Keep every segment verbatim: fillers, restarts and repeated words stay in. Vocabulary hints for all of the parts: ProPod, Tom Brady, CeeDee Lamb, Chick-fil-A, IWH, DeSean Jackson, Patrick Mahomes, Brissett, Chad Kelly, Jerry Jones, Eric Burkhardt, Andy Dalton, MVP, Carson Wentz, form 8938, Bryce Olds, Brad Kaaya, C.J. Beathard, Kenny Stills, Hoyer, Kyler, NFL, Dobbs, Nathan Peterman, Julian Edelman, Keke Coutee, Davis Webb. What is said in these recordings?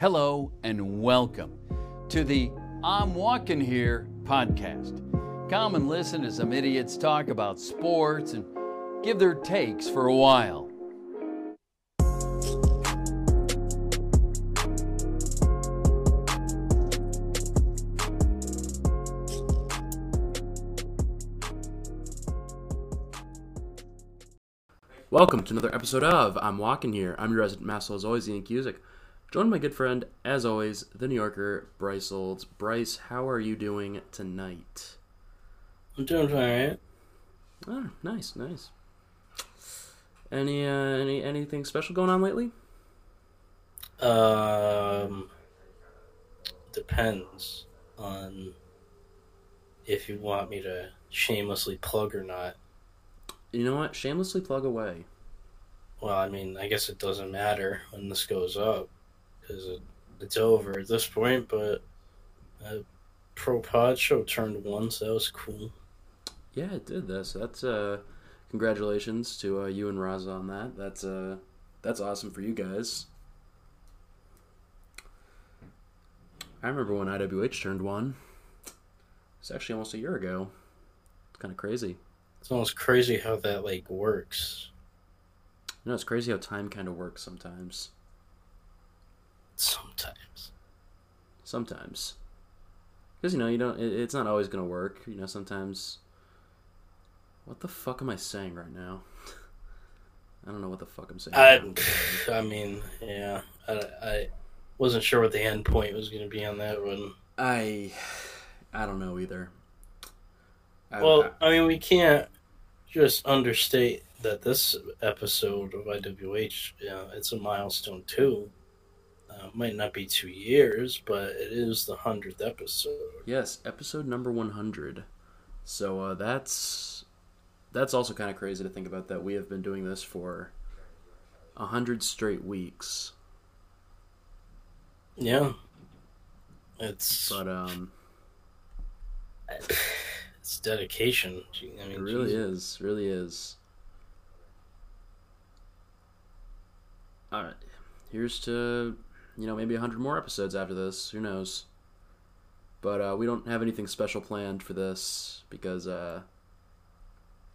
Hello and welcome to the I'm Walking Here podcast. Come and listen to some idiots talk about sports and give their takes for a while. Welcome to another episode of I'm Walking Here. I'm your resident master, as always, Ian Cusick. Joined by my good friend, as always, the New Yorker, Bryce Olds. Bryce, how are you doing tonight? I'm doing all right. Ah, nice, nice. Any, uh, any, anything special going on lately? Um, depends on if you want me to shamelessly plug or not. You know what? Shamelessly plug away. Well, I mean, I guess it doesn't matter when this goes up because it, it's over at this point, but uh, ProPod show turned one, so that was cool. Yeah, it did. This. That's, uh, congratulations to uh, you and Raza on that. That's, uh, that's awesome for you guys. I remember when I W H turned one. It's actually almost a year ago. It's kind of crazy. It's almost crazy how that, like, works. You know, it's crazy how time kind of works sometimes. Sometimes. Sometimes. Because, you know, you don't. It, it's not always going to work. You know, sometimes... What the fuck am I saying right now? I don't know what the fuck I'm saying. I, right I mean, yeah. I, I wasn't sure what the end point was going to be on that one. I, I don't know either. I, well, I, I mean, we can't... just understate that this episode of I W H, you know, it's a milestone too. Uh, it might not be two years, but it is the hundredth episode. Yes, episode number one hundred. So uh, that's that's also kind of crazy to think about that we have been doing this for a hundred straight weeks. Yeah, it's but um. It's dedication. I mean, it really geez. is. Really is. All right. Here's to, you know, maybe one hundred more episodes after this. Who knows? But uh, we don't have anything special planned for this because, uh,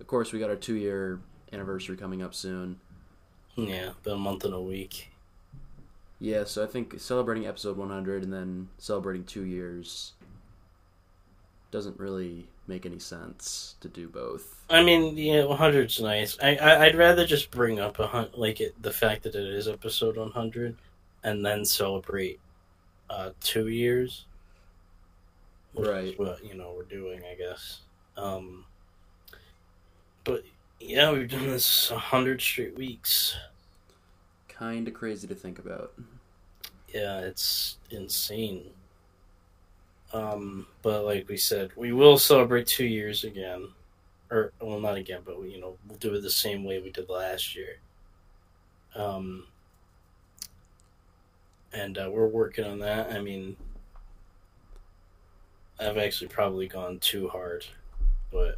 of course, we got our two-year anniversary coming up soon. Yeah, about a month and a week. Yeah, so I think celebrating episode one hundred and then celebrating two years doesn't really make any sense to do both. I mean, yeah, one hundred's nice. I, I I'd rather just bring up a hun- like it, the fact that it is episode one hundred, and then celebrate uh, two years. Right. What you know we're doing, I guess. Um. But yeah, we've done this one hundred straight weeks. Kind of crazy to think about. Yeah, it's insane. Um, but like we said, we will celebrate two years again, or well, not again, but we, you know, we'll do it the same way we did last year. Um, and uh, we're working on that. I mean, I've actually probably gone too hard, but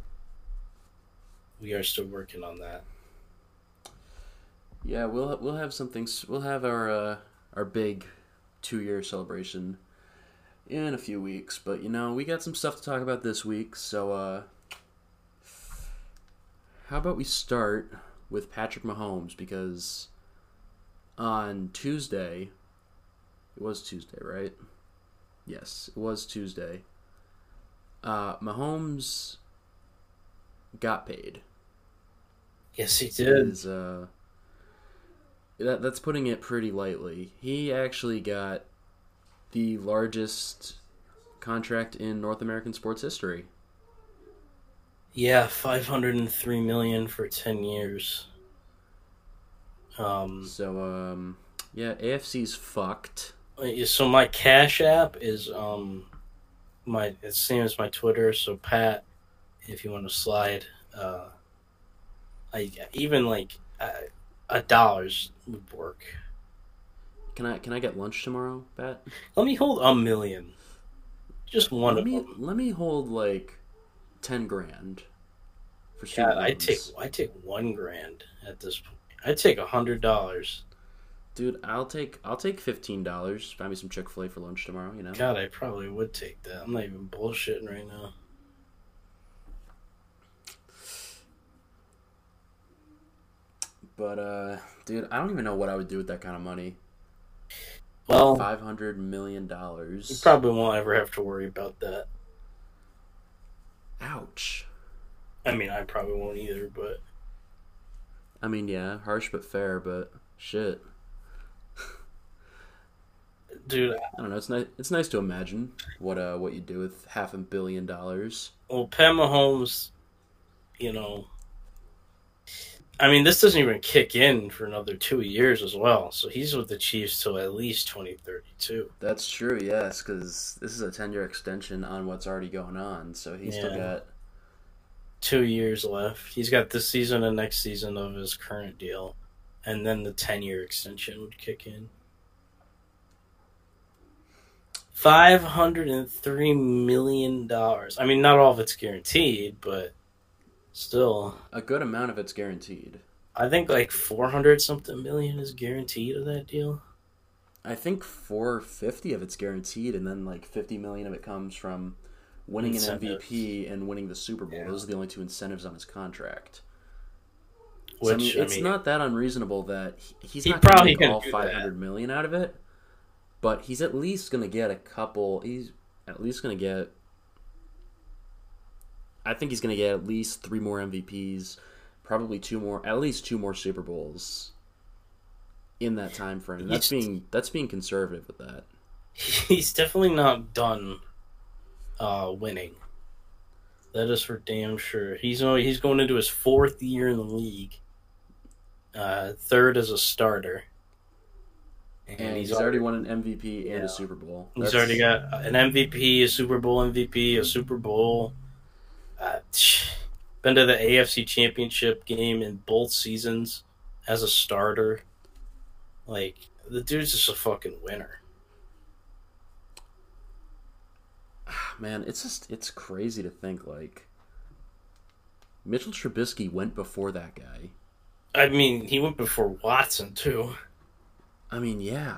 we are still working on that. Yeah, we'll we'll have some things. We'll have our uh, our big two-year celebration in a few weeks, but you know, we got some stuff to talk about this week, so uh, how about we start with Patrick Mahomes, because on Tuesday, it was Tuesday, right? Yes, it was Tuesday, uh, Mahomes got paid. Yes, he did. His, uh, that, that's putting it pretty lightly. He actually got the largest contract in North American sports history. Yeah, five hundred three million dollars for ten years. Um, so, um, yeah, A F C's fucked. So my Cash App is, um, my it's same as my Twitter, so Pat, if you want to slide, uh, I even, like, a, a dollars would work. Can I can I get lunch tomorrow, Pat? Let me hold a million. Just one let of me, them. Let me hold like ten grand. For yeah, I take I take one grand at this point. I take a hundred dollars. Dude, I'll take I'll take fifteen dollars. Buy me some Chick-fil-A for lunch tomorrow, you know? God, I probably would take that. I'm not even bullshitting right now. But uh dude, I don't even know what I would do with that kind of money. Well, five hundred million dollars. You probably won't ever have to worry about that. Ouch. I mean, I probably won't either, but I mean, yeah, harsh but fair, but shit. Dude, I don't know. It's nice. It's nice to imagine what uh what you do with half a billion dollars. Well, Pat Mahomes, you know, I mean, this doesn't even kick in for another two years as well. So he's with the Chiefs till at least twenty thirty two. That's true. Yes, because this is a ten year extension on what's already going on. So he's yeah. still got two years left. He's got this season and next season of his current deal, and then the ten year extension would kick in. five hundred three million dollars. I mean, not all of it's guaranteed, but still. A good amount of it's guaranteed. I think like four hundred something million is guaranteed of that deal. I think four hundred fifty of it's guaranteed, and then like fifty million of it comes from winning incentives. An M V P and winning the Super Bowl. Yeah. Those are the only two incentives on his contract. Which, so, I mean, it's I mean, not that unreasonable that he, he's he not going to make all five hundred million dollars out of it. But he's at least going to get a couple. He's at least going to get. I think he's going to get at least three more M V Ps, probably two more, at least two more Super Bowls in that time frame. That's being that's being conservative with that. He's definitely not done uh, winning. That is for damn sure. He's he's going into his fourth year in the league, uh, third as a starter. And, and he's, he's already, already won an M V P and yeah. a Super Bowl. That's... He's already got an M V P, a Super Bowl M V P, a Super Bowl. Uh, been to the A F C Championship game in both seasons as a starter. Like, the dude's just a fucking winner. Man, it's just, it's crazy to think, like, Mitchell Trubisky went before that guy. I mean, he went before Watson, too. I mean, yeah.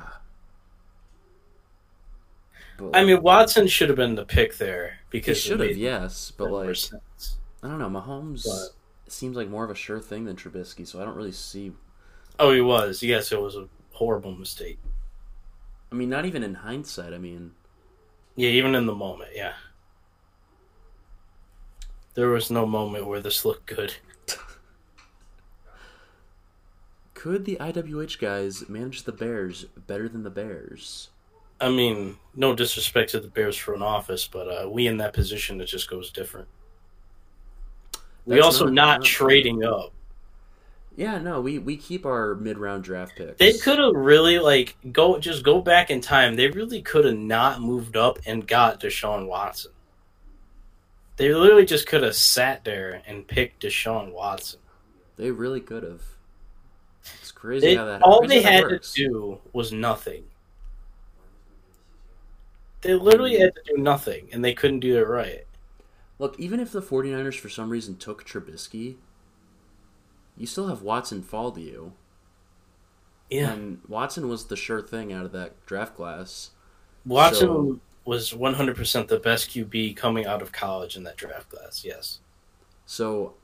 But, like, I mean, Watson should have been the pick there. Because he should have, yes. But, like, sense. I don't know. Mahomes but, seems like more of a sure thing than Trubisky, so I don't really see. Oh, he was. Yes, it was a horrible mistake. I mean, not even in hindsight. I mean. Yeah, even in the moment, yeah. There was no moment where this looked good. Could the I W H guys manage the Bears better than the Bears? I mean, no disrespect to the Bears front office, but uh, we in that position, it just goes different. We That's also not, not, not trading not. up. Yeah, no, we, we keep our mid-round draft picks. They could have really, like, go just go back in time. They really could have not moved up and got Deshaun Watson. They literally just could have sat there and picked Deshaun Watson. They really could have. It's crazy they, how that all they had works. to do was nothing. They literally had to do nothing, and they couldn't do it right. Look, even if the 49ers for some reason took Trubisky, you still have Watson fall to you. Yeah. And Watson was the sure thing out of that draft class. Watson so... was one hundred percent the best Q B coming out of college in that draft class, yes. So...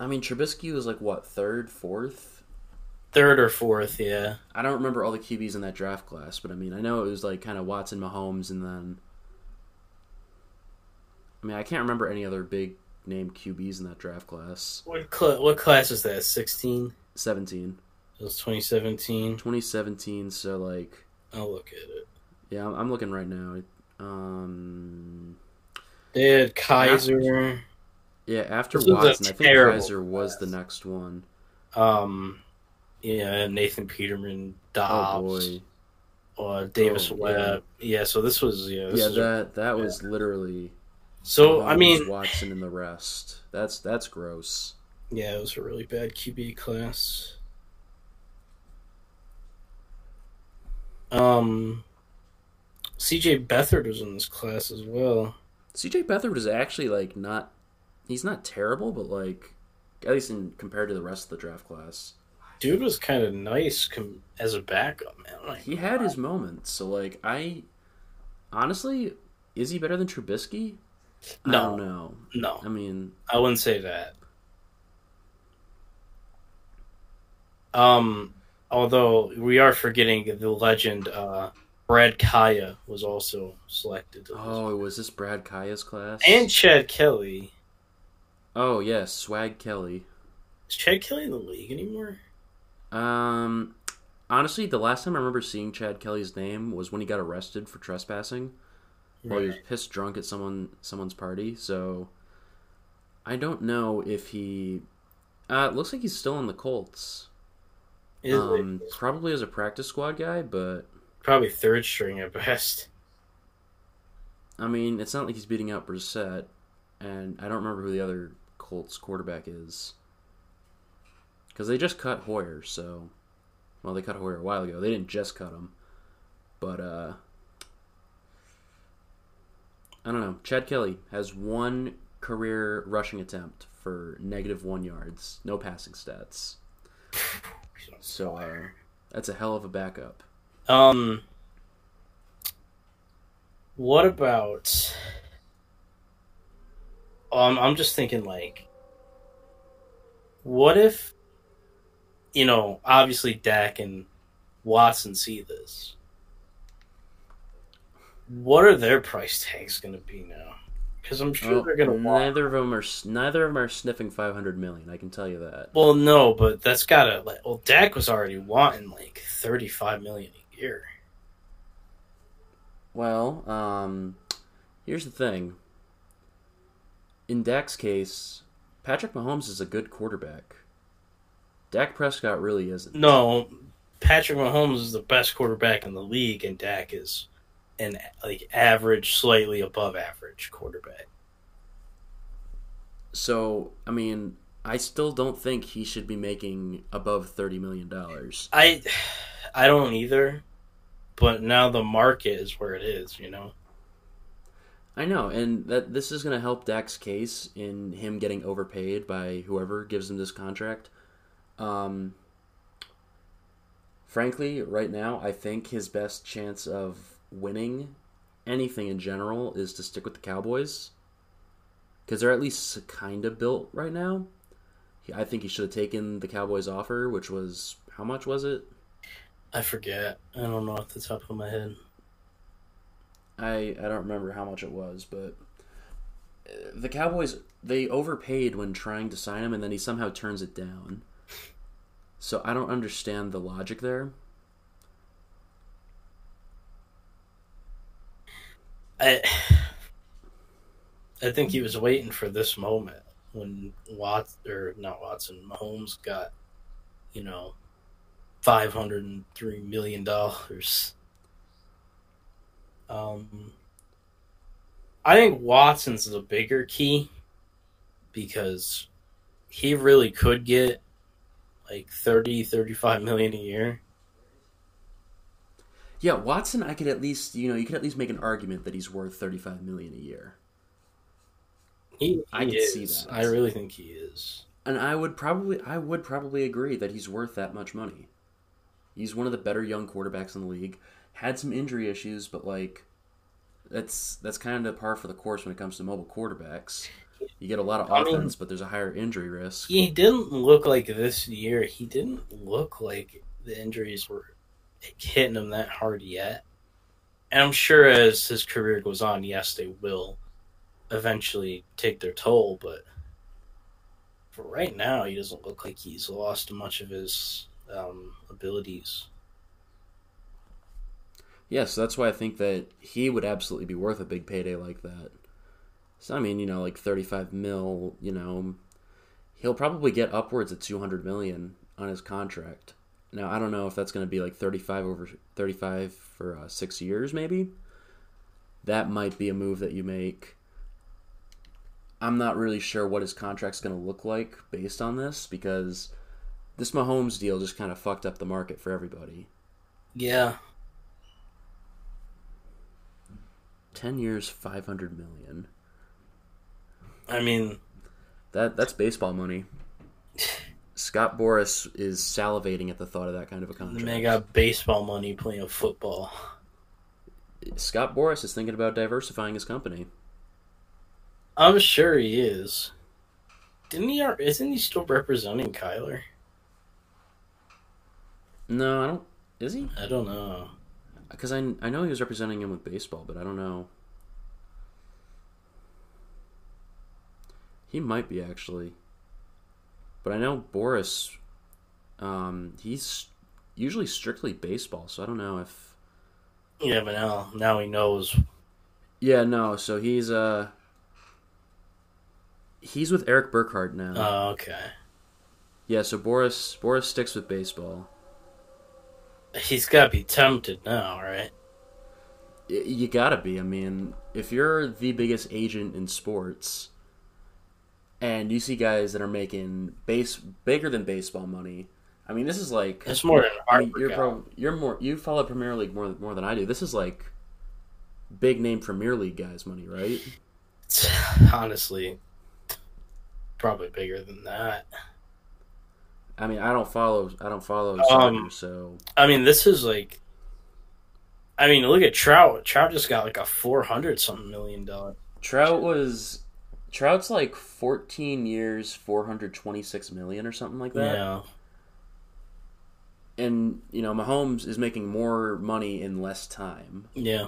I mean, Trubisky was like, what, third, fourth? Third or fourth, yeah. I don't remember all the Q Bs in that draft class, but I mean, I know it was like kind of Watson, Mahomes, and then... I mean, I can't remember any other big-name Q Bs in that draft class. What, cl- what class is that, sixteen? seventeen. It was twenty seventeen? twenty seventeen, so like... I'll look at it. Yeah, I'm, I'm looking right now. Um, They had Kaiser... Not- Yeah, after Watson, I think Kaiser class. was the next one. Um, yeah, Nathan Peterman, Dobbs, oh uh, Davis oh, Webb. Yeah. yeah, so this was yeah. This yeah, that that a, was yeah. literally. So I mean, Watson and the rest. That's that's gross. Yeah, it was a really bad Q B class. Um, C J. Beathard was in this class as well. C J. Beathard is actually like not. He's not terrible, but, like, at least in compared to the rest of the draft class. dude was kind of nice com- as a backup, man. Like, he had his moments. So, like, I honestly, is he better than Trubisky? No. I don't know. No. I mean, I wouldn't say that. Um, although we are forgetting the legend, uh, Brad Kaaya was also selected. Oh, was this Brad Kaaya's class? And Chad Kelly. Oh, yes, yeah, Swag Kelly. Is Chad Kelly in the league anymore? Um, honestly, the last time I remember seeing Chad Kelly's name was when he got arrested for trespassing. Right. While he was pissed drunk at someone someone's party. So I don't know if he... Uh, it looks like he's still in the Colts. Is um, it? Probably as a practice squad guy, but... Probably third string at best. I mean, it's not like he's beating out Brissett, and I don't remember who the other Colts quarterback is. Because they just cut Hoyer, so... Well, they cut Hoyer a while ago. They didn't just cut him. But, uh... I don't know. Chad Kelly has one career rushing attempt for negative one yards. No passing stats. So, uh, that's a hell of a backup. Um, what about... Um, I'm just thinking, like... What if... You know, obviously Dak and Watson see this. What are their price tags going to be now? Because I'm sure oh, they're going to want. Neither of them are. Neither of them are sniffing five hundred million dollars. I can tell you that. Well, no, but that's gotta. Like, well, Dak was already wanting like thirty-five million dollars a year. Well, um, here's the thing. In Dak's case, Patrick Mahomes is a good quarterback. Dak Prescott really isn't. No, Patrick Mahomes is the best quarterback in the league, and Dak is an like average, slightly above average quarterback. So, I mean, I still don't think he should be making above thirty million dollars. I, I don't either, but now the market is where it is, you know? I know, and that this is going to help Dak's case in him getting overpaid by whoever gives him this contract. Um, frankly, right now, I think his best chance of winning anything in general is to stick with the Cowboys, because they're at least kind of built right now. I think he should have taken the Cowboys offer, which was, how much was it? I forget. I don't know off the top of my head. I, I don't remember how much it was, but the Cowboys, they overpaid when trying to sign him, and then he somehow turns it down. So I don't understand the logic there. I I think he was waiting for this moment when Watts or not Watson, Mahomes got, you know, five hundred and three million dollars. Um, I think Watson's the bigger key because he really could get like thirty, thirty-five million a year. Yeah, Watson, I could at least, you know, you could at least make an argument that he's worth thirty-five million a year. He, he I could is. see that. I really think he is. And I would probably I would probably agree that he's worth that much money. He's one of the better young quarterbacks in the league. Had some injury issues, but like that's that's kind of par for the course when it comes to mobile quarterbacks. You get a lot of offense, I mean, but there's a higher injury risk. He didn't look like this year. He didn't look like the injuries were hitting him that hard yet. And I'm sure as his career goes on, yes, they will eventually take their toll. But for right now, he doesn't look like he's lost much of his um, abilities. Yeah, so that's why I think that he would absolutely be worth a big payday like that. So, I mean, you know, like thirty-five mil, you know, he'll probably get upwards of two hundred million on his contract. Now, I don't know if that's going to be like thirty-five over thirty-five for uh, six years, maybe. That might be a move that you make. I'm not really sure what his contract's going to look like based on this, because this Mahomes deal just kind of fucked up the market for everybody. Yeah. ten years, five hundred million. I mean, that that's baseball money. Scott Boras is salivating at the thought of that kind of a contract. And they got baseball money playing football. Scott Boras is thinking about diversifying his company. I'm sure he is. Didn't he? Isn't he still representing Kyler? No, I don't. Is he? I don't know. Because I, I know he was representing him with baseball, but I don't know. He might be, actually. But I know Boras, um, he's usually strictly baseball, so I don't know if... Yeah, but now now he knows. Yeah, no, so he's... uh. He's with Eric Burkhardt now. Oh, okay. Yeah, so Boras Boras sticks with baseball. He's got to be tempted now, right? You got to be. I mean, if you're the biggest agent in sports and you see guys that are making base bigger than baseball money, I mean, this is like... It's more than I mean, you're, prob- you're more You follow Premier League more, more than I do. This is like big-name Premier League guys' money, right? It's honestly probably bigger than that. I mean, I don't follow. I don't follow. Soccer, um, so I mean, this is like. I mean, look at Trout. Trout just got like a four hundred something million dollar. Trout was, Trout's like fourteen years, four hundred twenty six million or something like that. Yeah. And you know, Mahomes is making more money in less time. Yeah.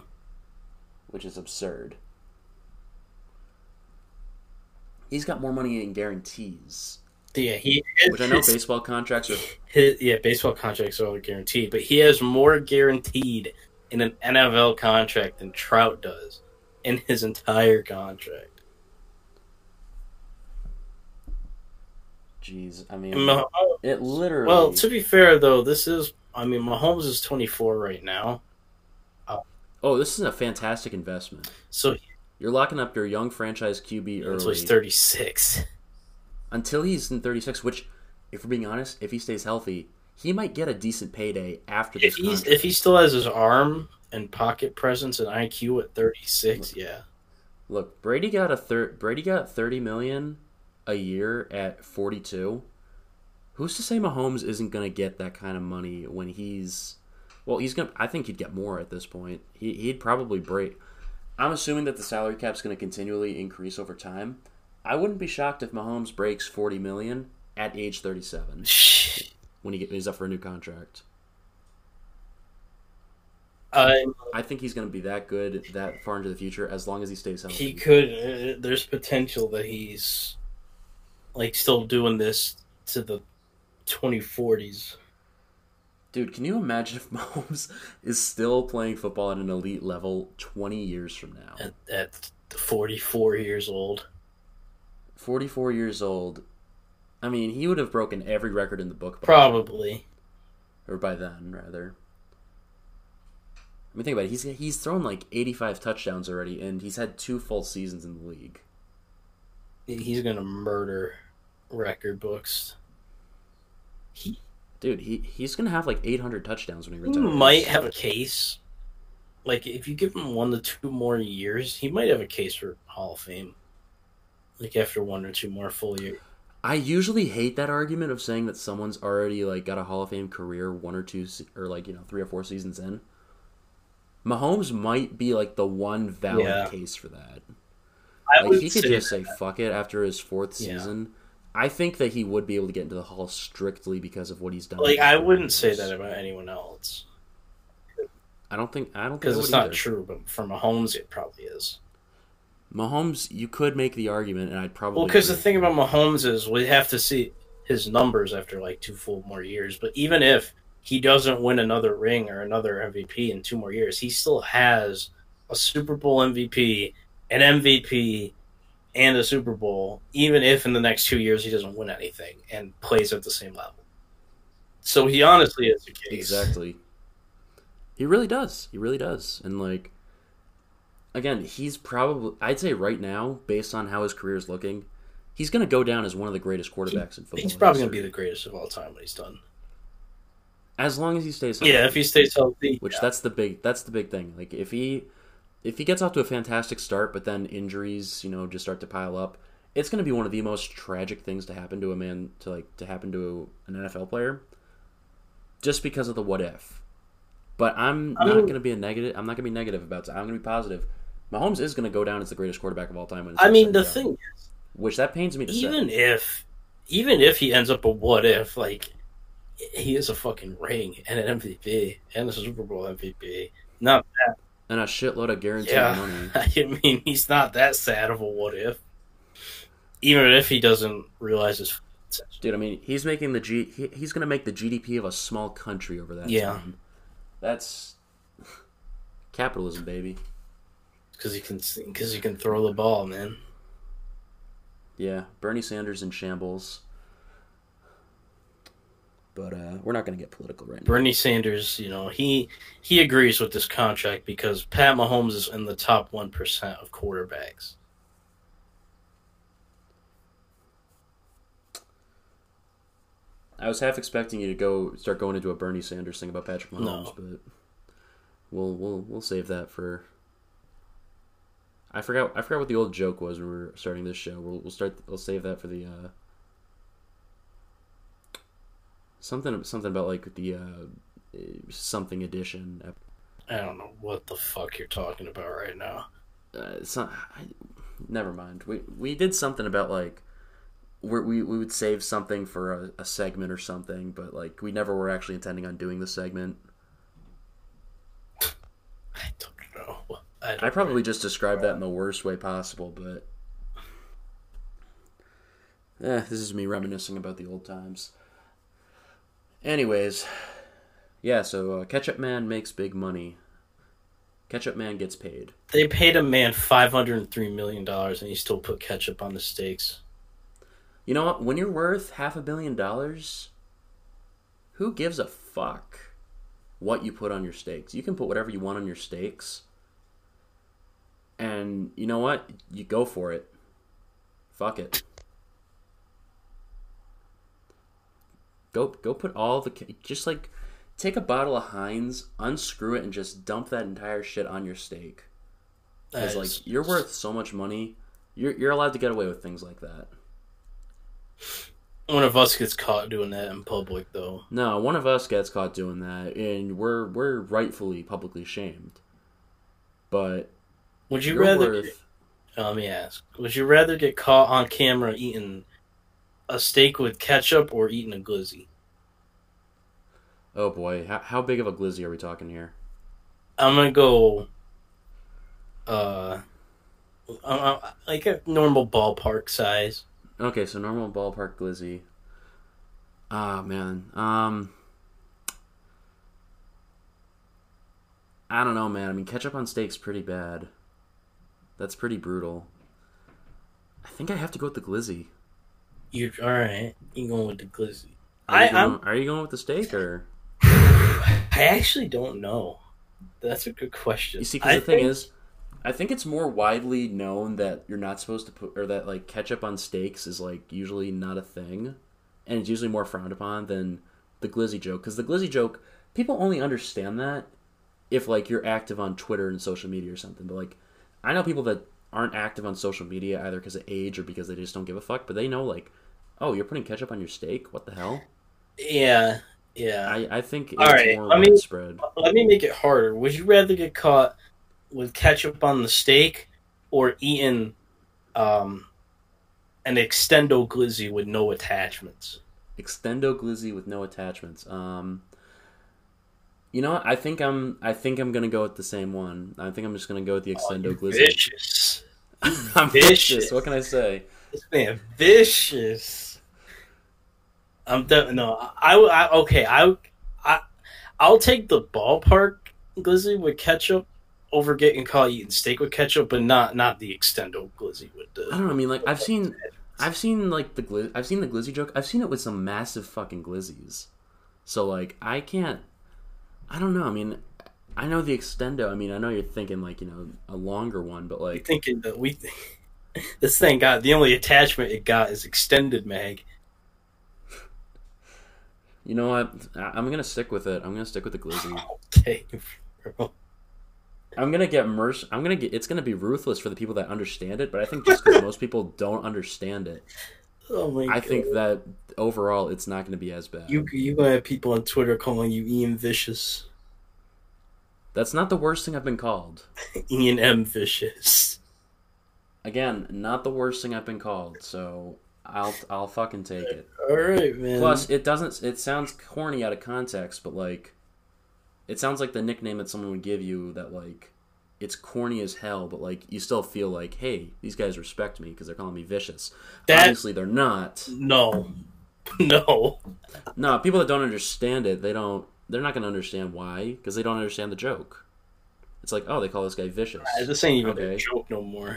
Which is absurd. He's got more money in guarantees. Yeah, he is, which I know his, baseball contracts are. His, yeah, baseball contracts are all guaranteed, but he has more guaranteed in an N F L contract than Trout does in his entire contract. Jeez, I mean, Mahomes, it literally. Well, to be fair though, this is. I mean, Mahomes is twenty-four right now. Oh, oh this is a fantastic investment. So you're locking up your young franchise Q B early until he's thirty-six. Until he's in thirty-six, which, if we're being honest, if he stays healthy, he might get a decent payday after this. If, he's, if he still has his arm and pocket presence and I Q at thirty-six, look, yeah. Look, Brady got a thir- Brady got thirty million a year at forty-two. Who's to say Mahomes isn't going to get that kind of money when he's? Well, he's going. I think he'd get more at this point. He he'd probably break. I'm assuming that the salary cap's going to continually increase over time. I wouldn't be shocked if Mahomes breaks forty million dollars at age thirty-seven when he is up for a new contract. Uh, I think he's going to be that good that far into the future as long as he stays healthy. He could. Uh, there's potential that he's like still doing this to the twenty forties. Dude, can you imagine if Mahomes is still playing football at an elite level twenty years from now? At, at forty-four years old. forty-four years old. I mean, he would have broken every record in the book. By Probably. Then. Or by then, rather. I mean, think about it. He's he's thrown like eighty-five touchdowns already, and he's had two full seasons in the league. He's going to murder record books. He, Dude, he, he's going to have like eight hundred touchdowns when he retires. He might have a case. Like, if you give him one to two more years, he might have a case for Hall of Fame. Like, after one or two more full years. I usually hate that argument of saying that someone's already, like, got a Hall of Fame career one or two, or, like, you know, three or four seasons in. Mahomes might be, like, the one valid yeah. case for that. I like, would he could just that. say, fuck it, after his fourth yeah. season. I think that he would be able to get into the Hall strictly because of what he's done. Like, I wouldn't years. say that about anyone else. I don't think I don't Because it's not either. true, but for Mahomes, it probably is. Mahomes, you could make the argument, and I'd probably... Well, because the thing about Mahomes is we have to see his numbers after, like, two full more years. But even if he doesn't win another ring or another M V P in two more years, he still has a Super Bowl M V P, an M V P, and a Super Bowl, even if in the next two years he doesn't win anything and plays at the same level. So he honestly is the case. Exactly. He really does. He really does. And, like... Again, he's probably, I'd say right now, based on how his career is looking, he's going to go down as one of the greatest quarterbacks he, in football. He's probably going to be the greatest of all time when he's done. As long as he stays healthy. Yeah, if he stays healthy. Which yeah. that's the big that's the big thing. Like if he if he gets off to a fantastic start, but then injuries, you know, just start to pile up, it's going to be one of the most tragic things to happen to a man, to like to happen to an N F L player, just because of the what if. But I'm I mean, not going to be a negative. I'm not going to be negative about it. I'm going to be positive. Mahomes is going to go down as the greatest quarterback of all time. When I mean, the thing is, which that pains me to say. Even if, even if he ends up a what if, like he is a fucking ring and an M V P and a Super Bowl M V P. Not that. And a shitload of guaranteed yeah. money. I mean, he's not that sad of a what if. Even if he doesn't realize his dude, I mean, he's making the G. He, he's going to make the G D P of a small country over that yeah. time. That's capitalism, baby. Because he can, because he can throw the ball, man. Yeah, Bernie Sanders in shambles. But uh, we're not going to get political right now. Bernie Sanders, you know, he he agrees with this contract because Pat Mahomes is in the top one percent of quarterbacks. I was half expecting you to go start going into a Bernie Sanders thing about Patrick Mahomes, no. but we'll we'll we'll save that for. I forgot I forgot what the old joke was when we were starting this show. We'll we'll start we'll save that for the uh, something something about like the uh, something edition. I don't know what the fuck you're talking about right now. Uh, it's not. I, never mind. We we did something about like. We're, we we would save something for a, a segment or something, but like we never were actually intending on doing the segment. I don't know. I, don't I probably know. just described that in the worst way possible, but eh, this is me reminiscing about the old times. Anyways, yeah. So uh, Ketchup Man makes big money. Ketchup Man gets paid. They paid a man five hundred and three million dollars, and he still put ketchup on the steaks. You know what? When you're worth half a billion dollars, who gives a fuck what you put on your steaks? You can put whatever you want on your steaks. And you know what? You go for it. Fuck it. Go go put all the... Just like, take a bottle of Heinz, unscrew it, and just dump that entire shit on your steak. Because like, you're worth so much money. You're you're allowed to get away with things like that. One of us gets caught doing that in public, though. No, one of us gets caught doing that, and we're we're rightfully publicly shamed. But would you rather? Worth... Get, let me ask: would you rather get caught on camera eating a steak with ketchup or eating a glizzy? Oh boy, how how big of a glizzy are we talking here? I'm gonna go, uh, like a normal ballpark size. Okay, so normal ballpark glizzy. Ah, oh, man. Um, I don't know, man. I mean, ketchup on steak's pretty bad. That's pretty brutal. I think I have to go with the glizzy. You're all right. You're going with the glizzy. Are I, you going, I'm. Are you going with the steak or? I actually don't know. That's a good question. You see, because the think... thing is. I think it's more widely known that you're not supposed to put, or that like ketchup on steaks is like usually not a thing, and it's usually more frowned upon than the glizzy joke. Because the glizzy joke, people only understand that if like you're active on Twitter and social media or something. But like, I know people that aren't active on social media either because of age or because they just don't give a fuck. But they know like, oh, you're putting ketchup on your steak? What the hell? Yeah, yeah. I, I think it's right, more let widespread. Me, let me make it harder. Would you rather get caught with ketchup on the steak or eating um, an Extendo Glizzy with no attachments? Extendo Glizzy with no attachments. Um, you know what? I think I'm I think I'm gonna go with the same one. I think I'm just gonna go with the Extendo oh, Glizzy. Vicious. I'm vicious. vicious. What can I say? This man vicious. I'm de- no I, I okay, I I I'll take the ballpark glizzy with ketchup over getting caught eating steak with ketchup, but not not the Extendo glizzy with the. I don't know. I mean, like I've seen, I've seen like the glizzy, I've seen the glizzy joke. I've seen it with some massive fucking glizzies. So like, I can't. I don't know. I mean, I know the Extendo. I mean, I know you're thinking like you know a longer one, but like you're thinking that we, this thing got the only attachment it got is extended mag. You know what? I'm gonna stick with it. I'm gonna stick with the glizzy. Okay, bro. I'm gonna get merc- I'm gonna get. It's gonna be ruthless for the people that understand it, but I think just because most people don't understand it, oh my I God. think that overall it's not gonna be as bad. You you gonna have people on Twitter calling you Ian Vicious. That's not the worst thing I've been called. Ian M. Vicious. Again, not the worst thing I've been called, so I'll I'll fucking take it. All right, man. Plus, it doesn't. It sounds corny out of context, but like. It sounds like the nickname that someone would give you that, like, it's corny as hell, but, like, you still feel like, hey, these guys respect me because they're calling me vicious. That... Obviously, they're not. No. No. No, people that don't understand it, they don't, they're not going to understand why because they don't understand the joke. It's like, oh, they call this guy vicious. This ain't even okay. a joke no more.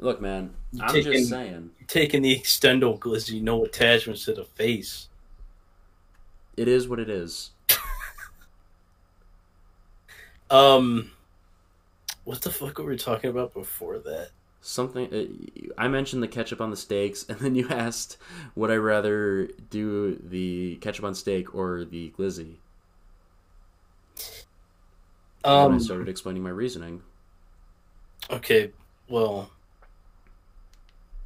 Look, man, you I'm taking, just saying. You're taking the extendo glizzy, no attachments to the face. It is what it is. Um, what the fuck were we talking about before that? Something, I mentioned the ketchup on the steaks, and then you asked, would I rather do the ketchup on steak or the glizzy? Um, and I started explaining my reasoning. Okay, well,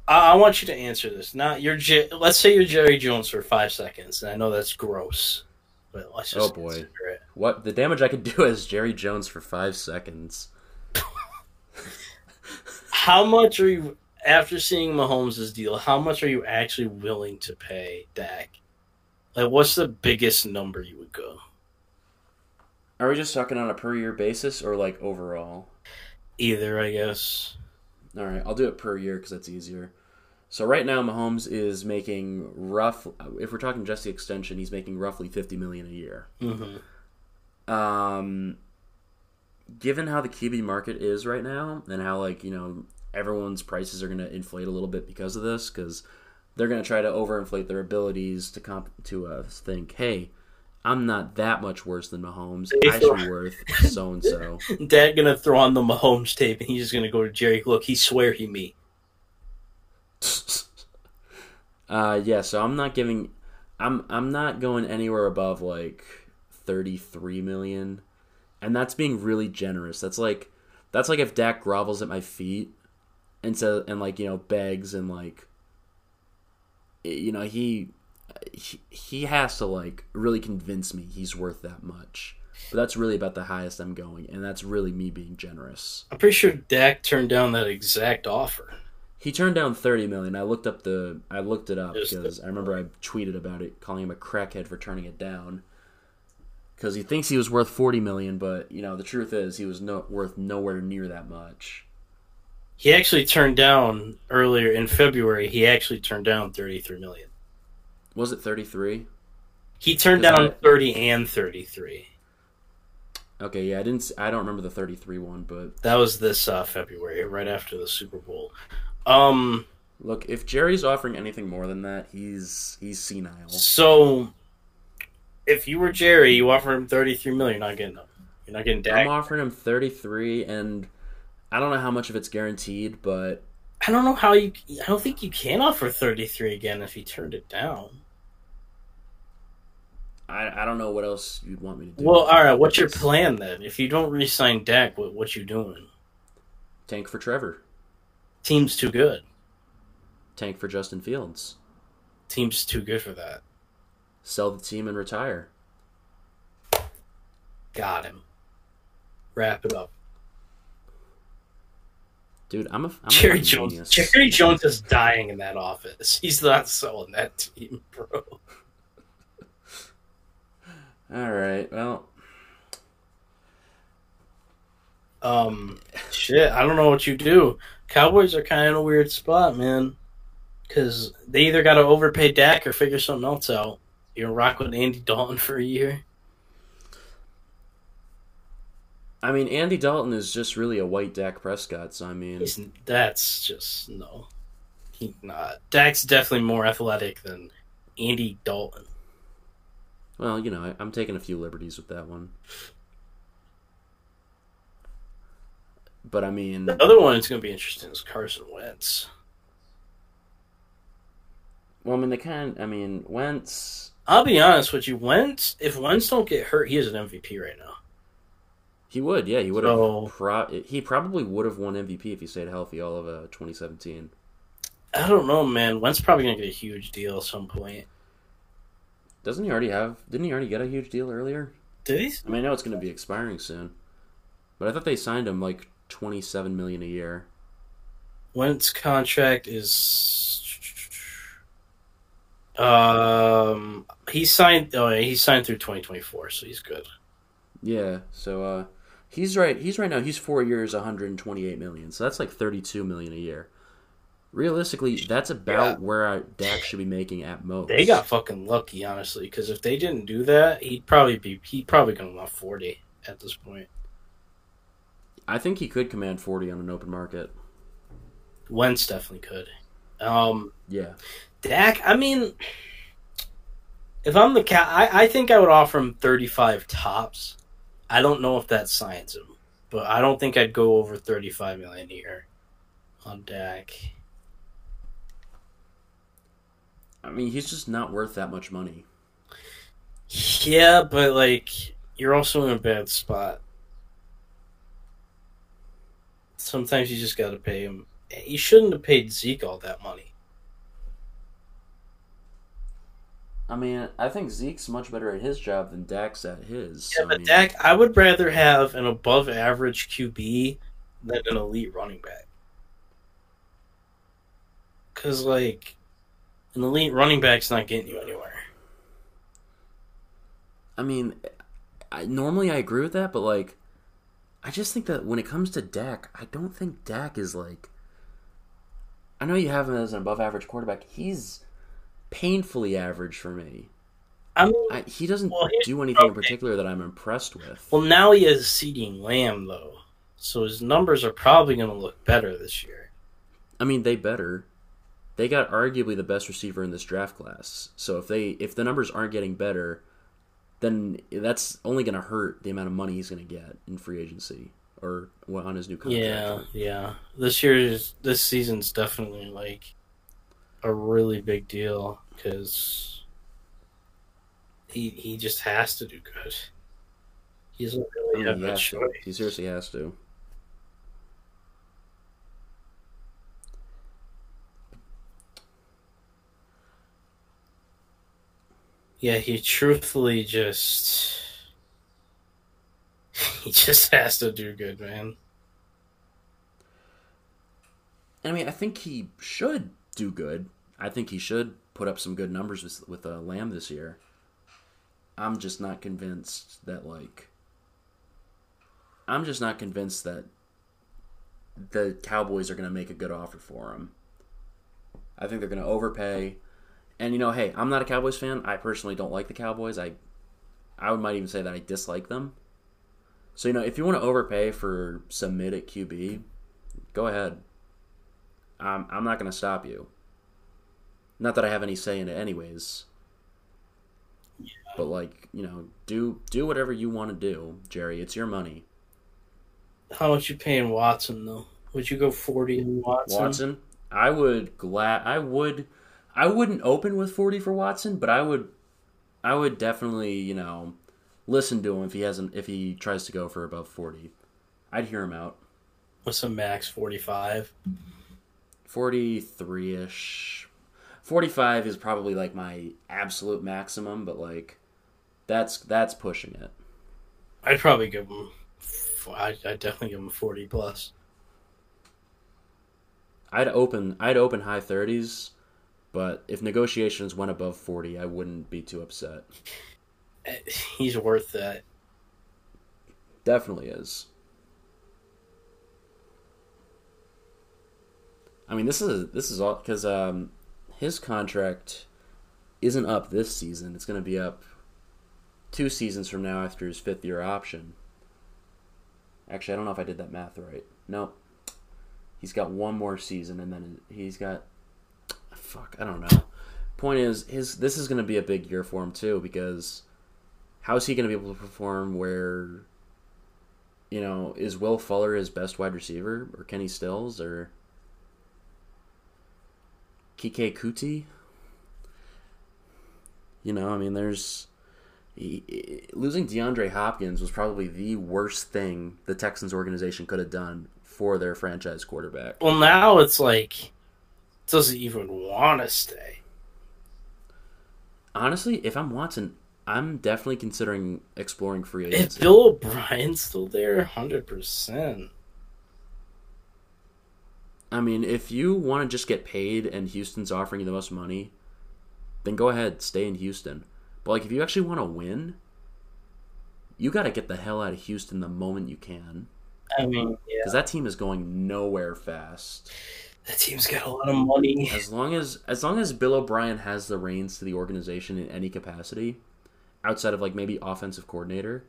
I, I want you to answer this. Not you're. Je- let's say you're Jerry Jones for five seconds, and I know that's gross. But let's just oh boy! It. What the damage I could do as Jerry Jones for five seconds? How much are you after seeing Mahomes' deal? How much are you actually willing to pay Dak? Like, what's the biggest number you would go? Are we just talking on a per year basis or like overall? Either, I guess. All right, I'll do it per year because that's easier. So right now, Mahomes is making rough. If we're talking just the extension, he's making roughly fifty million a year. Mm-hmm. Um, given how the Q B market is right now, and how like you know everyone's prices are going to inflate a little bit because of this, because they're going to try to overinflate their abilities to comp- to uh, think, hey, I'm not that much worse than Mahomes. I should be worth so and so. Dad gonna throw on the Mahomes tape, and he's just gonna go to Jerry. Look, he swear he me. Uh, yeah, so I'm not giving, I'm I'm not going anywhere above like thirty-three million, and that's being really generous. That's like, that's like if Dak grovels at my feet, and so and like you know begs and like, you know he, he he has to like really convince me he's worth that much. But that's really about the highest I'm going, and that's really me being generous. I'm pretty sure Dak turned down that exact offer. He turned down thirty million. I looked up the. I looked it up because I remember I tweeted about it, calling him a crackhead for turning it down. Because he thinks he was worth forty million, but you know the truth is he was no worth nowhere near that much. He actually turned down earlier in February. He actually turned down thirty-three million. Was it thirty-three? He turned down I, thirty and thirty-three. Okay, yeah, I didn't. I don't remember the thirty-three one, but that was this uh, February, right after the Super Bowl. Um, Look, if Jerry's offering anything more than that, he's he's senile. So, if you were Jerry, you offer him thirty-three million dollars, you're not getting up. You're not getting Dak. I'm offering him thirty-three, and I don't know how much of it's guaranteed, but I don't know how you. I don't think you can offer thirty-three again if he turned it down. I I don't know what else you'd want me to do. Well, all right, what's your plan then? If you don't re-sign Dak, what what you doing? Tank for Trevor. Team's too good. Tank for Justin Fields. Team's too good for that. Sell the team and retire. Got him. Wrap it up. Dude, I'm a I'm Jerry a Jones. Jerry Jones is dying in that office. He's not selling that team, bro. All right, well. Um, shit, I don't know what you do. Cowboys are kind of in a weird spot, man, because they either got to overpay Dak or figure something else out. You're rock with Andy Dalton for a year. I mean, Andy Dalton is just really a white Dak Prescott, so I mean... He's, that's just... No. He's not. Dak's definitely more athletic than Andy Dalton. Well, you know, I, I'm taking a few liberties with that one. But I mean, the other one that's going to be interesting is Carson Wentz. Well, I mean, they kind. Of, I mean, Wentz. I'll be honest with you, Wentz. If Wentz don't get hurt, he is an M V P right now. He would, yeah. He would have. So, pro- he probably would have won M V P if he stayed healthy all of uh, twenty seventeen. I don't know, man. Wentz probably going to get a huge deal at some point. Doesn't he already have... Didn't he already get a huge deal earlier? Did he? I mean, I know it's going to be expiring soon. But I thought they signed him, like, twenty-seven million dollars a year. Wentz's contract is... Um, he signed... Oh, yeah, he signed through twenty twenty-four, so he's good. Yeah, so... uh, he's right He's right now... He's four years, one hundred twenty-eight million dollars. So that's, like, thirty-two million dollars a year. Realistically, that's about yeah. where I, Dak should be making at most. They got fucking lucky, honestly, because if they didn't do that, he'd probably be he'd probably gonna want forty at this point. I think he could command forty on an open market. Wentz definitely could. Um, yeah, Dak. I mean, if I'm the cat, I, I think I would offer him thirty-five tops. I don't know if that signs him, but I don't think I'd go over thirty-five million a year on Dak. I mean, he's just not worth that much money. Yeah, but, like, you're also in a bad spot. Sometimes you just got to pay him. You shouldn't have paid Zeke all that money. I mean, I think Zeke's much better at his job than Dak's at his. Yeah, so, but I mean... Dak, I would rather have an above-average Q B than an elite running back. Because, like... an elite running back's not getting you anywhere. I mean, I, normally I agree with that, but, like, I just think that when it comes to Dak, I don't think Dak is, like... I know you have him as an above-average quarterback. He's painfully average for me. I mean, I, he doesn't well, do anything okay. in particular that I'm impressed with. Well, now he has CeeDee Lamb, though, so his numbers are probably going to look better this year. I mean, they better... They got arguably the best receiver in this draft class. So if they if the numbers aren't getting better, then that's only going to hurt the amount of money he's going to get in free agency or on his new contract. Yeah, yeah. This year's this season's definitely like a really big deal because he he just has to do good. He doesn't really have much choice. He seriously has to. Yeah, he truthfully just... He just has to do good, man. I mean, I think he should do good. I think he should put up some good numbers with, with uh, Lamb this year. I'm just not convinced that, like... I'm just not convinced that the Cowboys are going to make a good offer for him. I think they're going to overpay... And, you know, hey, I'm not a Cowboys fan. I personally don't like the Cowboys. I I would might even say that I dislike them. So, you know, if you want to overpay for some mid at Q B, go ahead. I'm, I'm not going to stop you. Not that I have any say in it anyways. Yeah. But, like, you know, do do whatever you want to do, Jerry. It's your money. How much you paying Watson, though? Would you go forty in Watson? Watson? I would glad... I would... I wouldn't open with forty for Watson, but I would, I would definitely, you know, listen to him if he hasn't if he tries to go for above forty. I'd hear him out. What's a max forty-five? forty-three-ish. forty-five is probably like my absolute maximum, but like that's that's pushing it. I'd probably give him I'd definitely give him forty plus. I'd open I'd open high thirties. But if negotiations went above forty, I wouldn't be too upset. He's worth that. Definitely is. I mean, this is this is all because um, his contract isn't up this season. It's going to be up two seasons from now after his fifth year option. Actually, I don't know if I did that math right. No, he's got one more season, and then he's got. Fuck, I don't know. Point is, his this is going to be a big year for him, too, because how is he going to be able to perform where, you know, is Will Fuller his best wide receiver? Or Kenny Stills? Or Kike Kuti? You know, I mean, there's he, losing DeAndre Hopkins was probably the worst thing the Texans organization could have done for their franchise quarterback. Well, now it's like, doesn't even want to stay. Honestly, if I'm Watson, I'm definitely considering exploring free agency. If Bill O'Brien's still there, one hundred percent. I mean, if you want to just get paid and Houston's offering you the most money, then go ahead, stay in Houston. But, like, if you actually want to win, you got to get the hell out of Houston the moment you can. I mean, yeah. Because that team is going nowhere fast. That team's got a lot of money. As long as as long as Bill O'Brien has the reins to the organization in any capacity, outside of, like, maybe offensive coordinator,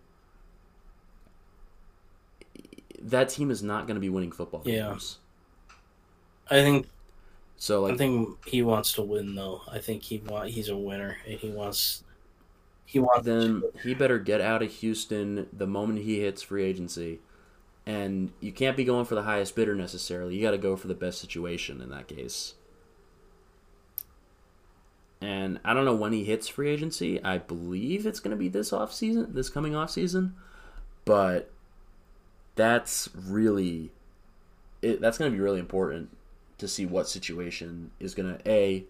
that team is not going to be winning football games. Yeah. I think so. Like, I think he wants to win, though. I think he want, he's a winner, and he wants he wants. Then he better get out of Houston the moment he hits free agency. And you can't be going for the highest bidder necessarily. You got to go for the best situation in that case. And I don't know when he hits free agency. I believe it's going to be this offseason, this coming offseason. But that's really it, that's going to be really important to see what situation is going to, A,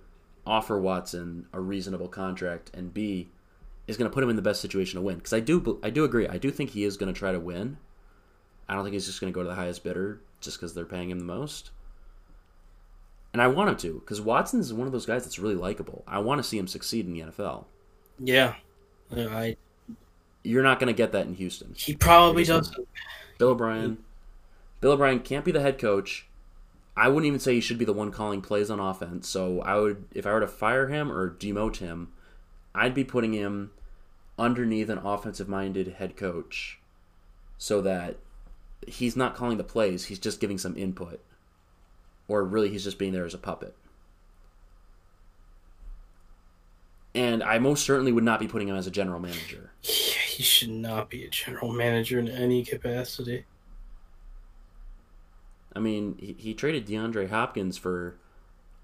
offer Watson a reasonable contract, and B, is going to put him in the best situation to win. Because I do, I do agree. I do think he is going to try to win. I don't think he's just going to go to the highest bidder just because they're paying him the most. And I want him to, because Watson is one of those guys that's really likable. I want to see him succeed in the N F L. Yeah. yeah I... You're not going to get that in Houston. He probably doesn't. Bill O'Brien. Bill O'Brien can't be the head coach. I wouldn't even say he should be the one calling plays on offense. So I would, if I were to fire him or demote him, I'd be putting him underneath an offensive-minded head coach so that he's not calling the plays. He's just giving some input. Or really, he's just being there as a puppet. And I most certainly would not be putting him as a general manager. Yeah, he should not be a general manager in any capacity. I mean, he, he traded DeAndre Hopkins for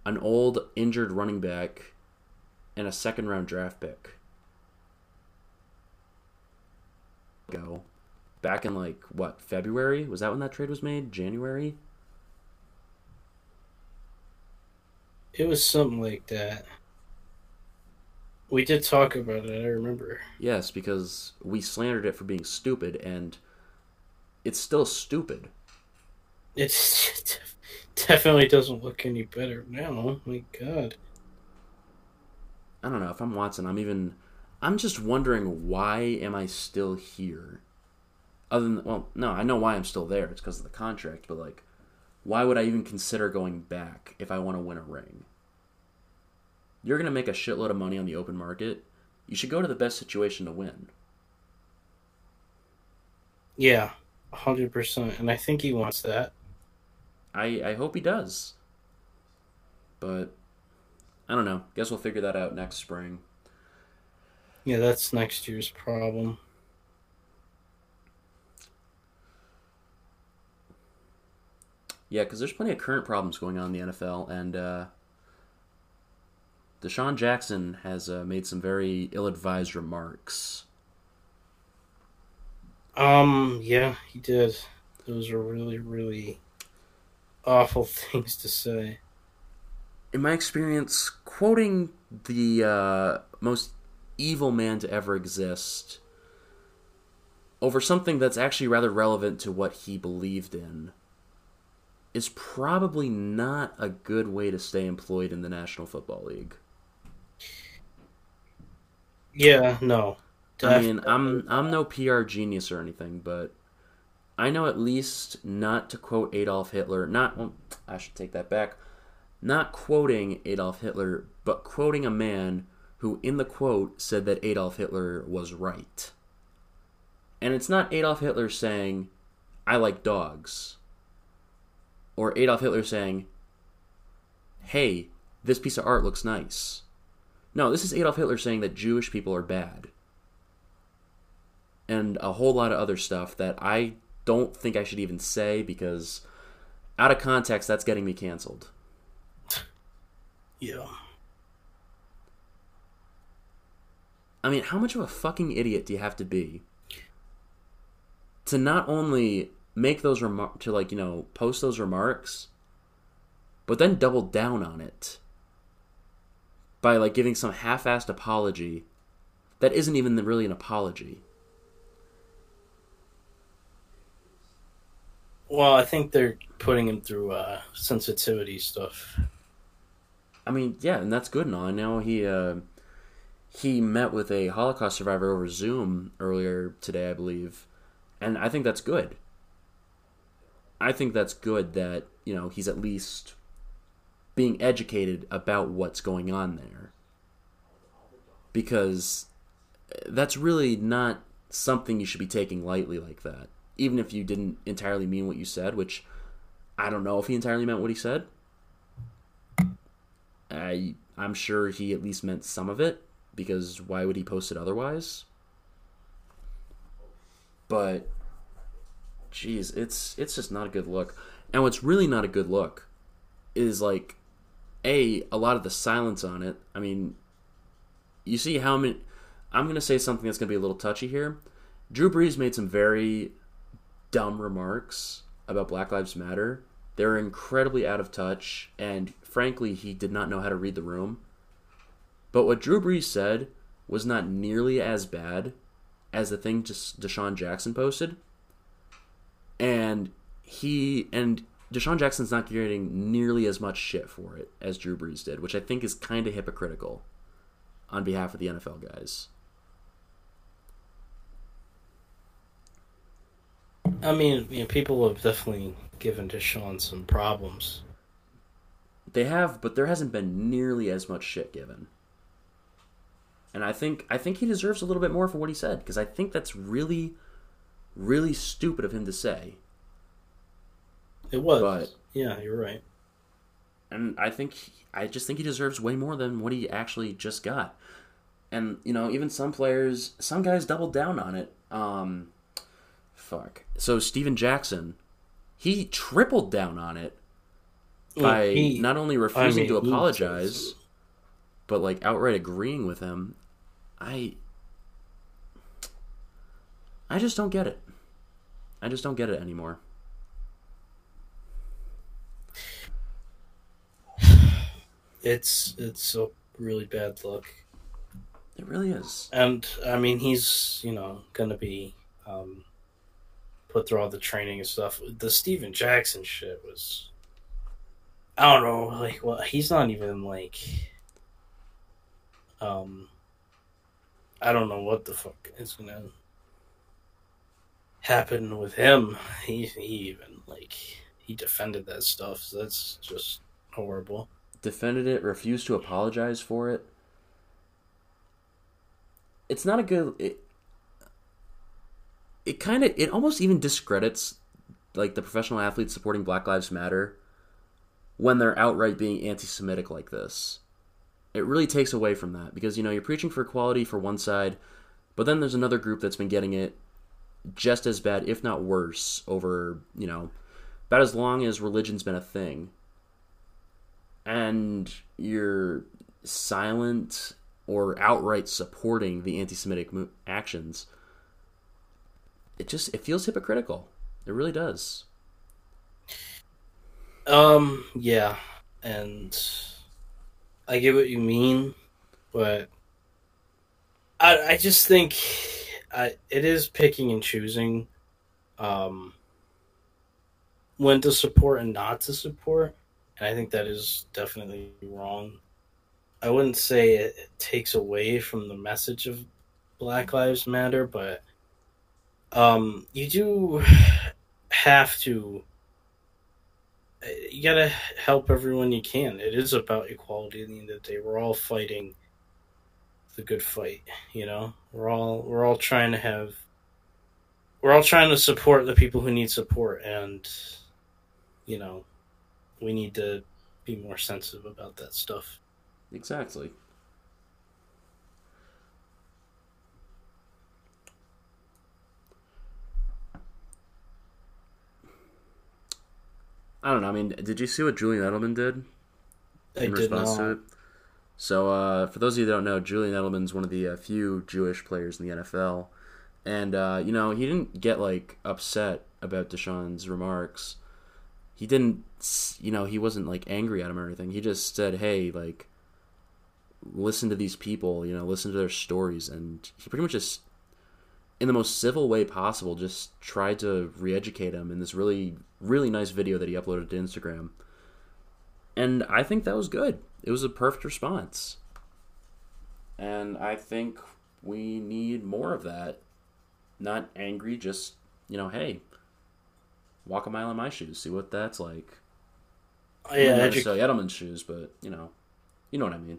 an old, injured running back and a second-round draft pick. Go. Back in, like, what, February? Was that when that trade was made? January? It was something like that. We did talk about it, I remember. Yes, because we slandered it for being stupid, and it's still stupid. It definitely doesn't look any better now. Oh my God. I don't know. If I'm Watson, I'm even... I'm just wondering, why am I still here? Other than, well, no, I know why I'm still there. It's because of the contract, but, like, why would I even consider going back if I want to win a ring? You're going to make a shitload of money on the open market. You should go to the best situation to win. Yeah, one hundred percent, and I think he wants that. I, I hope he does. But, I don't know. Guess we'll figure that out next spring. Yeah, that's next year's problem. Yeah, because there's plenty of current problems going on in the N F L, and uh, DeSean Jackson has uh, made some very ill-advised remarks. Um, yeah, he did. Those are really, really awful things to say. In my experience, quoting the uh, most evil man to ever exist over something that's actually rather relevant to what he believed in is probably not a good way to stay employed in the National Football League. Yeah, no. Definitely. I mean, I'm I'm no P R genius or anything, but I know at least not to quote Adolf Hitler, not, well, I should take that back, not quoting Adolf Hitler, but quoting a man who in the quote said that Adolf Hitler was right. And it's not Adolf Hitler saying, I like dogs. Or Adolf Hitler saying, hey, this piece of art looks nice. No, this is Adolf Hitler saying that Jewish people are bad. And a whole lot of other stuff that I don't think I should even say because out of context, that's getting me canceled. Yeah. I mean, how much of a fucking idiot do you have to be to not only make those remarks, to, like, you know, post those remarks, but then double down on it by, like, giving some half-assed apology that isn't even really an apology? Well, I think they're putting him through uh, sensitivity stuff. I mean, yeah, and that's good and all. I know he uh, he met with a Holocaust survivor over Zoom earlier today, I believe, and I think that's good. I think that's good that, you know, he's at least being educated about what's going on there, because that's really not something you should be taking lightly like that, even if you didn't entirely mean what you said, which I don't know if he entirely meant what he said. I, I'm sure he at least meant some of it, because why would he post it otherwise? But, geez, it's it's just not a good look. And what's really not a good look is, like, A, a lot of the silence on it. I mean, you see how many... I'm going to say something that's going to be a little touchy here. Drew Brees made some very dumb remarks about Black Lives Matter. They're incredibly out of touch, and frankly, he did not know how to read the room. But what Drew Brees said was not nearly as bad as the thing just DeSean Jackson posted. And he and DeSean Jackson's not getting nearly as much shit for it as Drew Brees did, which I think is kind of hypocritical on behalf of the N F L guys. I mean, you know, people have definitely given DeSean some problems. They have, but there hasn't been nearly as much shit given. And I think I think he deserves a little bit more for what he said, because I think that's really, really stupid of him to say. It was. But, yeah, you're right. And I think I just think he deserves way more than what he actually just got. And, you know, even some players, some guys doubled down on it. Um, fuck. So Stephen Jackson, he tripled down on it by well, he, not only refusing I mean, to apologize, but, like, outright agreeing with him. I, I just don't get it. I just don't get it anymore. It's it's a really bad look. It really is. And, I mean, he's, you know, going to be um, put through all the training and stuff. The Stephen Jackson shit was... I don't know, like, well, he's not even, like... Um, I don't know what the fuck is going to happen with him. He, he even, like, he defended that stuff. So that's just horrible. Defended it, refused to apologize for it. It's not a good... It, it kind of... It almost even discredits, like, the professional athletes supporting Black Lives Matter when they're outright being anti-Semitic like this. It really takes away from that, because, you know, you're preaching for equality for one side, but then there's another group that's been getting it just as bad, if not worse, over, you know, about as long as religion's been a thing. And you're silent or outright supporting the anti-Semitic actions. It just, it feels hypocritical. It really does. Um, yeah, and I get what you mean, but I I just think I, it is picking and choosing um, when to support and not to support, and I think that is definitely wrong. I wouldn't say it, it takes away from the message of Black Lives Matter, but um, you do have to... You gotta help everyone you can. It is about equality at the end of the day. We're all fighting the good fight, you know? We're all we're all trying to have we're all trying to support the people who need support, and, you know, we need to be more sensitive about that stuff. Exactly. I don't know. I mean, did you see what Julian Edelman did in I did response not. to it? So uh, for those of you that don't know, Julian Edelman's one of the uh, few Jewish players in the N F L. And, uh, you know, he didn't get, like, upset about Deshaun's remarks. He didn't, you know, he wasn't, like, angry at him or anything. He just said, hey, like, listen to these people, you know, listen to their stories. And he pretty much just, in the most civil way possible, just tried to re-educate him in this really, really nice video that he uploaded to Instagram. And I think that was good. It was a perfect response. And I think we need more of that. Not angry, just, you know, hey, walk a mile in my shoes, see what that's like. Oh, yeah, not edu- Edelman's shoes, but, you know, you know what I mean.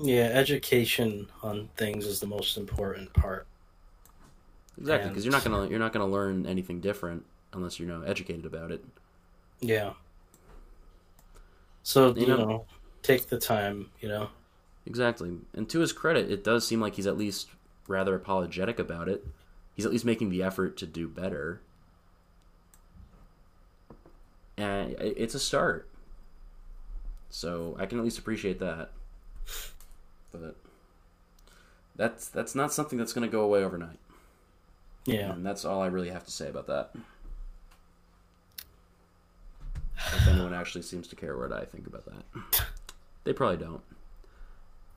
Yeah, education on things is the most important part. Exactly, because you're not gonna you're not gonna learn anything different unless you're, you know, educated about it. Yeah. So you, you know, know, take the time, you know. Exactly, and to his credit, it does seem like he's at least rather apologetic about it. He's at least making the effort to do better. And it's a start. So I can at least appreciate that. But that's that's not something that's going to go away overnight. Yeah. And that's all I really have to say about that. If anyone actually seems to care what I think about that. They probably don't.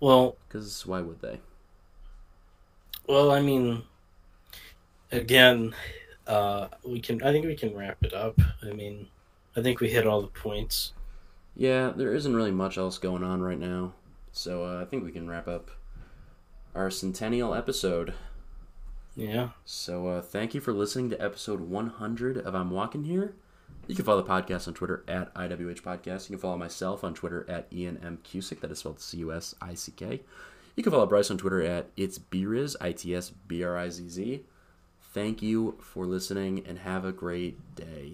Well. Because why would they? Well, I mean... Again, uh, we can. I think we can wrap it up. I mean, I think we hit all the points. Yeah, there isn't really much else going on right now, so uh, I think we can wrap up our centennial episode. Yeah. So uh, thank you for listening to episode one hundred of I'm Walking Here. You can follow the podcast on Twitter at I W H Podcast. You can follow myself on Twitter at Ian M Cusick. That is spelled C U S I C K. You can follow Bryce on Twitter at It's B-Riz, I T S B R I Z Z. Thank you for listening and have a great day.